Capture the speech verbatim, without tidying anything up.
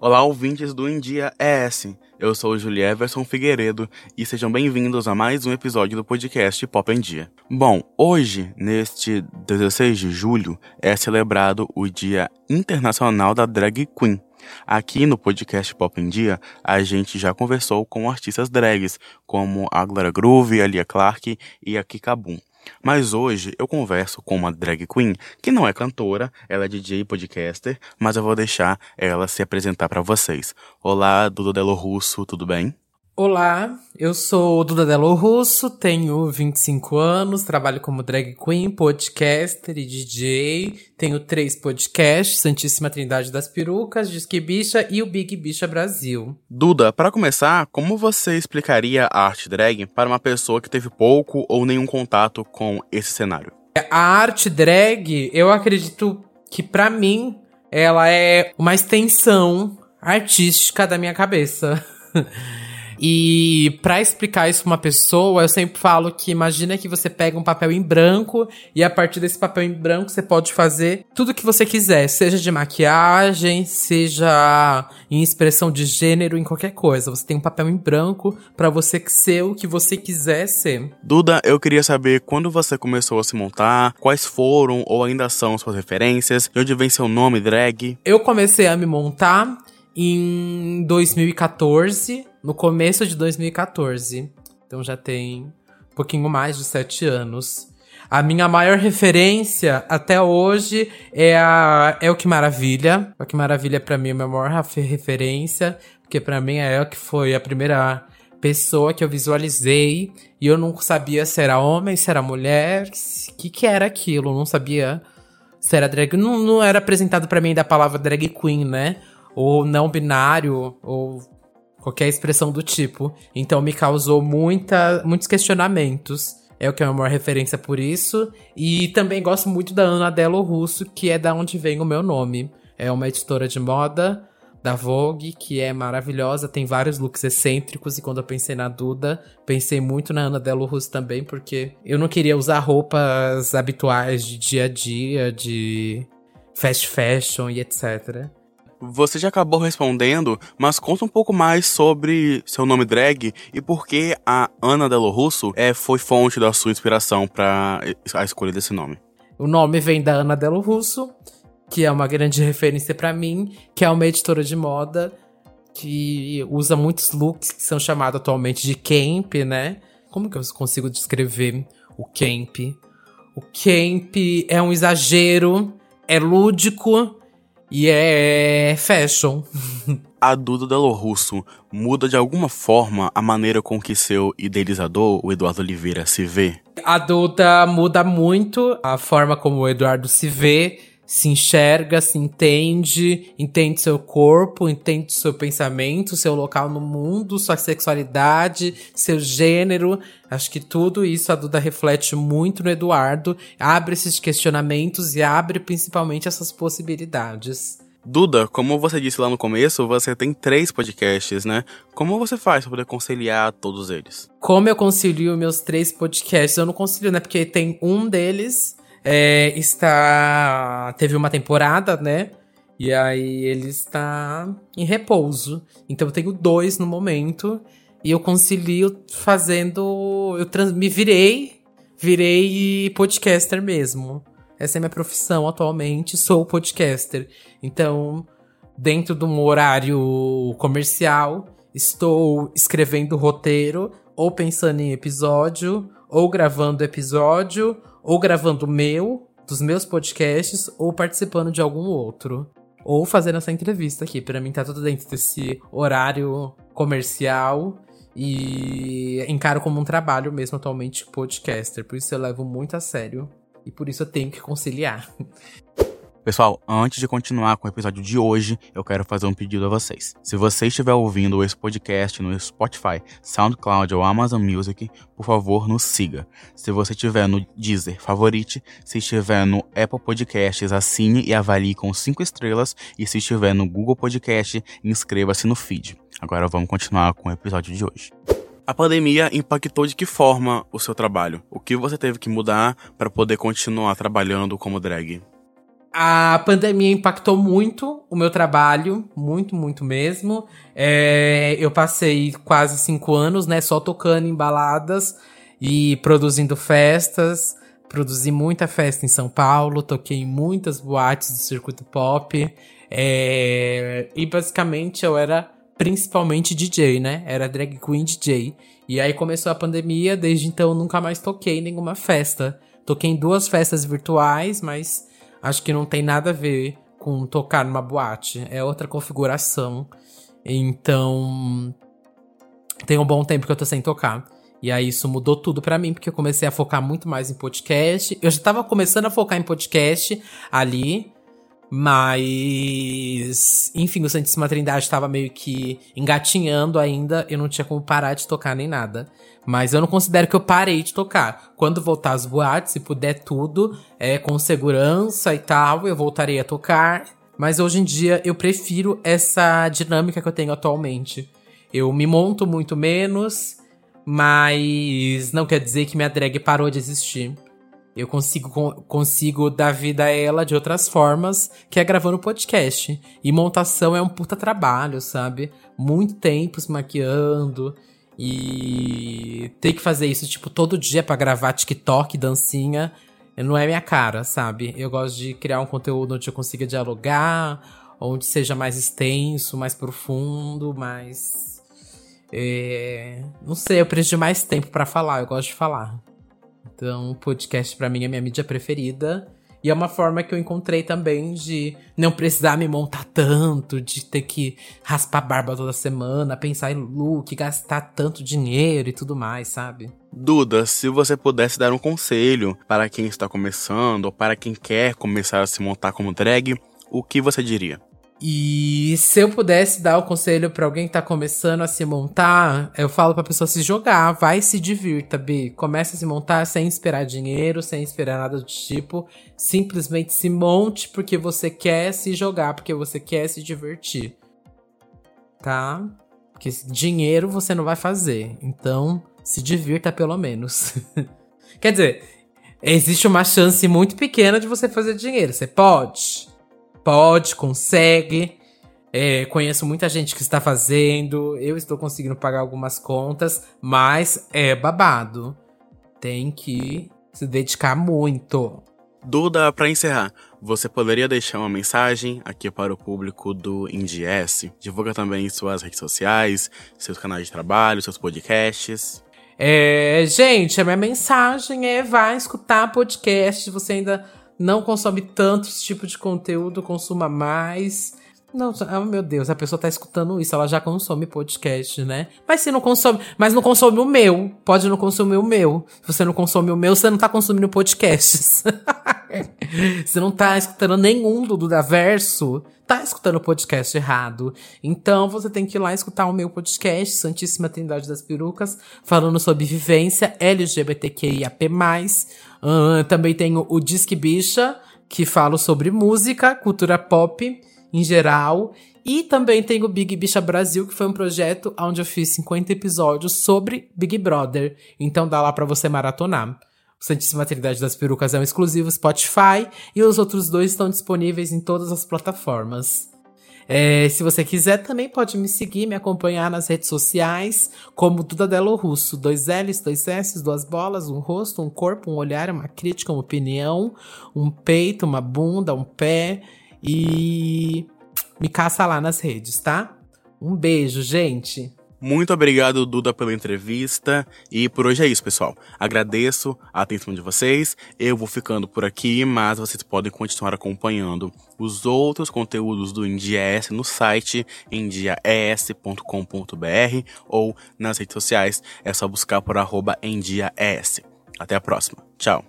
Olá, ouvintes do Endia E S. Eu sou Julie Everson Figueiredo e sejam bem-vindos a mais um episódio do podcast Pop em Dia. Bom, hoje, neste dezesseis de julho, é celebrado o Dia Internacional da Drag Queen. Aqui no podcast Pop em Dia, a gente já conversou com artistas drags, como a Glória Groove, a Lia Clark e a Kikabum. Mas hoje eu converso com uma drag queen que não é cantora, ela é D J e podcaster, mas eu vou deixar ela se apresentar para vocês. Olá, Duda Dello Russo, tudo bem? Olá, eu sou Duda Dello Russo, tenho vinte e cinco anos, trabalho como drag queen, podcaster e D J, tenho três podcasts, Santíssima Trindade das Perucas, Disque Bicha e o Big Bicha Brasil. Duda, para começar, como você explicaria a arte drag para uma pessoa que teve pouco ou nenhum contato com esse cenário? A arte drag, eu acredito que para mim, ela é uma extensão artística da minha cabeça. E pra explicar isso pra uma pessoa, eu sempre falo que imagina que você pega um papel em branco e a partir desse papel em branco você pode fazer tudo que você quiser, seja de maquiagem, seja em expressão de gênero, em qualquer coisa. Você tem um papel em branco pra você ser o que você quiser ser. Duda, eu queria saber quando você começou a se montar, quais foram ou ainda são suas referências, de onde vem seu nome drag? Eu comecei a me montar em dois mil e quatorze, no começo de dois mil e quatorze, então já tem um pouquinho mais de sete anos. A minha maior referência até hoje é a Elke Maravilha. Elke Maravilha pra mim é a minha maior referência, porque pra mim a Elke foi a primeira pessoa que eu visualizei e eu não sabia se era homem, se era mulher, o que que era aquilo, não sabia se era drag, não, não era apresentado pra mim da palavra drag queen, né? Ou não binário, ou qualquer expressão do tipo. Então me causou muita, muitos questionamentos. É o que é a maior referência por isso. E também gosto muito da Anna Dello Russo, que é da onde vem o meu nome. É uma editora de moda da Vogue, que é maravilhosa, tem vários looks excêntricos. E quando eu pensei na Duda, pensei muito na Anna Dello Russo também, porque eu não queria usar roupas habituais de dia a dia, de fast fashion e etcétera. Você já acabou respondendo, mas conta um pouco mais sobre seu nome drag e por que a Anna Dello Russo é, foi fonte da sua inspiração para a escolha desse nome. O nome vem da Anna Dello Russo, que é uma grande referência para mim, que é uma editora de moda que usa muitos looks que são chamados atualmente de camp, né? Como que eu consigo descrever o camp? O camp é um exagero, é lúdico, e yeah, é fashion. A Duda Dello Russo muda de alguma forma a maneira com que seu idealizador, o Eduardo Oliveira, se vê? A Duda muda muito a forma como o Eduardo se vê, se enxerga, se entende, entende seu corpo, entende seu pensamento, seu local no mundo, sua sexualidade, seu gênero. Acho que tudo isso a Duda reflete muito no Eduardo, abre esses questionamentos e abre principalmente essas possibilidades. Duda, como você disse lá no começo, você tem três podcasts, né? Como você faz para poder conciliar todos eles? Como eu concilio meus três podcasts? Eu não concilio, né? Porque tem um deles... É, está... Teve uma temporada, né? E aí ele está em repouso. Então eu tenho dois no momento. E eu concilio fazendo... Eu trans... me virei. Virei podcaster mesmo. Essa é a minha profissão atualmente. Sou podcaster. Então, dentro de um horário comercial, estou escrevendo roteiro. Ou pensando em episódio. Ou gravando episódio. Ou gravando o meu, dos meus podcasts, ou participando de algum outro. Ou fazendo essa entrevista aqui. Pra mim tá tudo dentro desse horário comercial. E encaro como um trabalho mesmo atualmente podcaster. Por isso eu levo muito a sério. E por isso eu tenho que conciliar. Pessoal, antes de continuar com o episódio de hoje, eu quero fazer um pedido a vocês. Se você estiver ouvindo esse podcast no Spotify, SoundCloud ou Amazon Music, por favor, nos siga. Se você estiver no Deezer, favorite. Se estiver no Apple Podcasts, assine e avalie com cinco estrelas. E se estiver no Google Podcast, inscreva-se no feed. Agora vamos continuar com o episódio de hoje. A pandemia impactou de que forma o seu trabalho? O que você teve que mudar para poder continuar trabalhando como drag? A pandemia impactou muito o meu trabalho, muito, muito mesmo. É, eu passei quase cinco anos, né, só tocando em baladas e produzindo festas. Produzi muita festa em São Paulo, toquei em muitas boates do circuito pop. É, e basicamente eu era principalmente D J, né? Era drag queen D J. E aí começou a pandemia, desde então eu nunca mais toquei em nenhuma festa. Toquei em duas festas virtuais, mas... acho que não tem nada a ver com tocar numa boate. É outra configuração. Então, tem um bom tempo que eu tô sem tocar. E aí, isso mudou tudo pra mim, porque eu comecei a focar muito mais em podcast. Eu já tava começando a focar em podcast ali. Mas, enfim, o Santíssima Trindade tava meio que engatinhando ainda. Eu não tinha como parar de tocar nem nada. Mas eu não considero que eu parei de tocar. Quando voltar às boates, se puder tudo, é, com segurança e tal, eu voltarei a tocar. Mas hoje em dia eu prefiro essa dinâmica que eu tenho atualmente. Eu me monto muito menos, mas não quer dizer que minha drag parou de existir. Eu consigo, consigo dar vida a ela de outras formas, que é gravando podcast. E montação é um puta trabalho, sabe? Muito tempo se maquiando... e ter que fazer isso, tipo, todo dia pra gravar TikTok, dancinha, não é minha cara, sabe? Eu gosto de criar um conteúdo onde eu consiga dialogar, onde seja mais extenso, mais profundo, mais... É... não sei, eu preciso de mais tempo pra falar, eu gosto de falar. Então, podcast pra mim é minha mídia preferida. E é uma forma que eu encontrei também de não precisar me montar tanto, de ter que raspar a barba toda semana, pensar em look, gastar tanto dinheiro e tudo mais, sabe? Duda, se você pudesse dar um conselho para quem está começando ou para quem quer começar a se montar como drag, o que você diria? E se eu pudesse dar um conselho pra alguém que tá começando a se montar, eu falo pra pessoa se jogar, vai, se divirta, B. Começa a se montar sem esperar dinheiro, sem esperar nada do tipo. Simplesmente se monte porque você quer se jogar, porque você quer se divertir. Tá? Porque dinheiro você não vai fazer. Então, se divirta pelo menos. Quer dizer, existe uma chance muito pequena de você fazer dinheiro. Você pode... Pode, consegue. É, conheço muita gente que está fazendo. Eu estou conseguindo pagar algumas contas. Mas é babado. Tem que se dedicar muito. Duda, para encerrar, você poderia deixar uma mensagem aqui para o público do Endias? Divulga também suas redes sociais, seus canais de trabalho, seus podcasts. É, gente, a minha mensagem é vai escutar podcast. Você ainda... não consome tanto esse tipo de conteúdo, consuma mais. Não, oh meu Deus, a pessoa tá escutando isso, ela já consome podcast, né? Mas se não consome, mas não consome o meu. Pode não consumir o meu. Se você não consome o meu, você não tá consumindo podcasts. Você não tá escutando nenhum do Duda Verso, tá escutando podcast errado. Então você tem que ir lá escutar o meu podcast, Santíssima Trindade das Perucas, falando sobre vivência L G B T Q I A P mais. Uh, também tenho o Disque Bicha, que falo sobre música, cultura pop em geral. E também tem o Big Bicha Brasil, que foi um projeto onde eu fiz cinquenta episódios sobre Big Brother. Então dá lá pra você maratonar. O Santíssima Trindade das Perucas é um exclusivo Spotify e os outros dois estão disponíveis em todas as plataformas. É, se você quiser, também pode me seguir, me acompanhar nas redes sociais, como Duda Dello Russo. Dois L's, dois S's, duas bolas, um rosto, um corpo, um olhar, uma crítica, uma opinião, um peito, uma bunda, um pé. E me caça lá nas redes, tá? Um beijo, gente! Muito obrigado, Duda, pela entrevista. E por hoje é isso, pessoal. Agradeço a atenção de vocês. Eu vou ficando por aqui, mas vocês podem continuar acompanhando os outros conteúdos do Endias no site endias ponto com ponto b r ou nas redes sociais. É só buscar por arroba endias. Até a próxima. Tchau.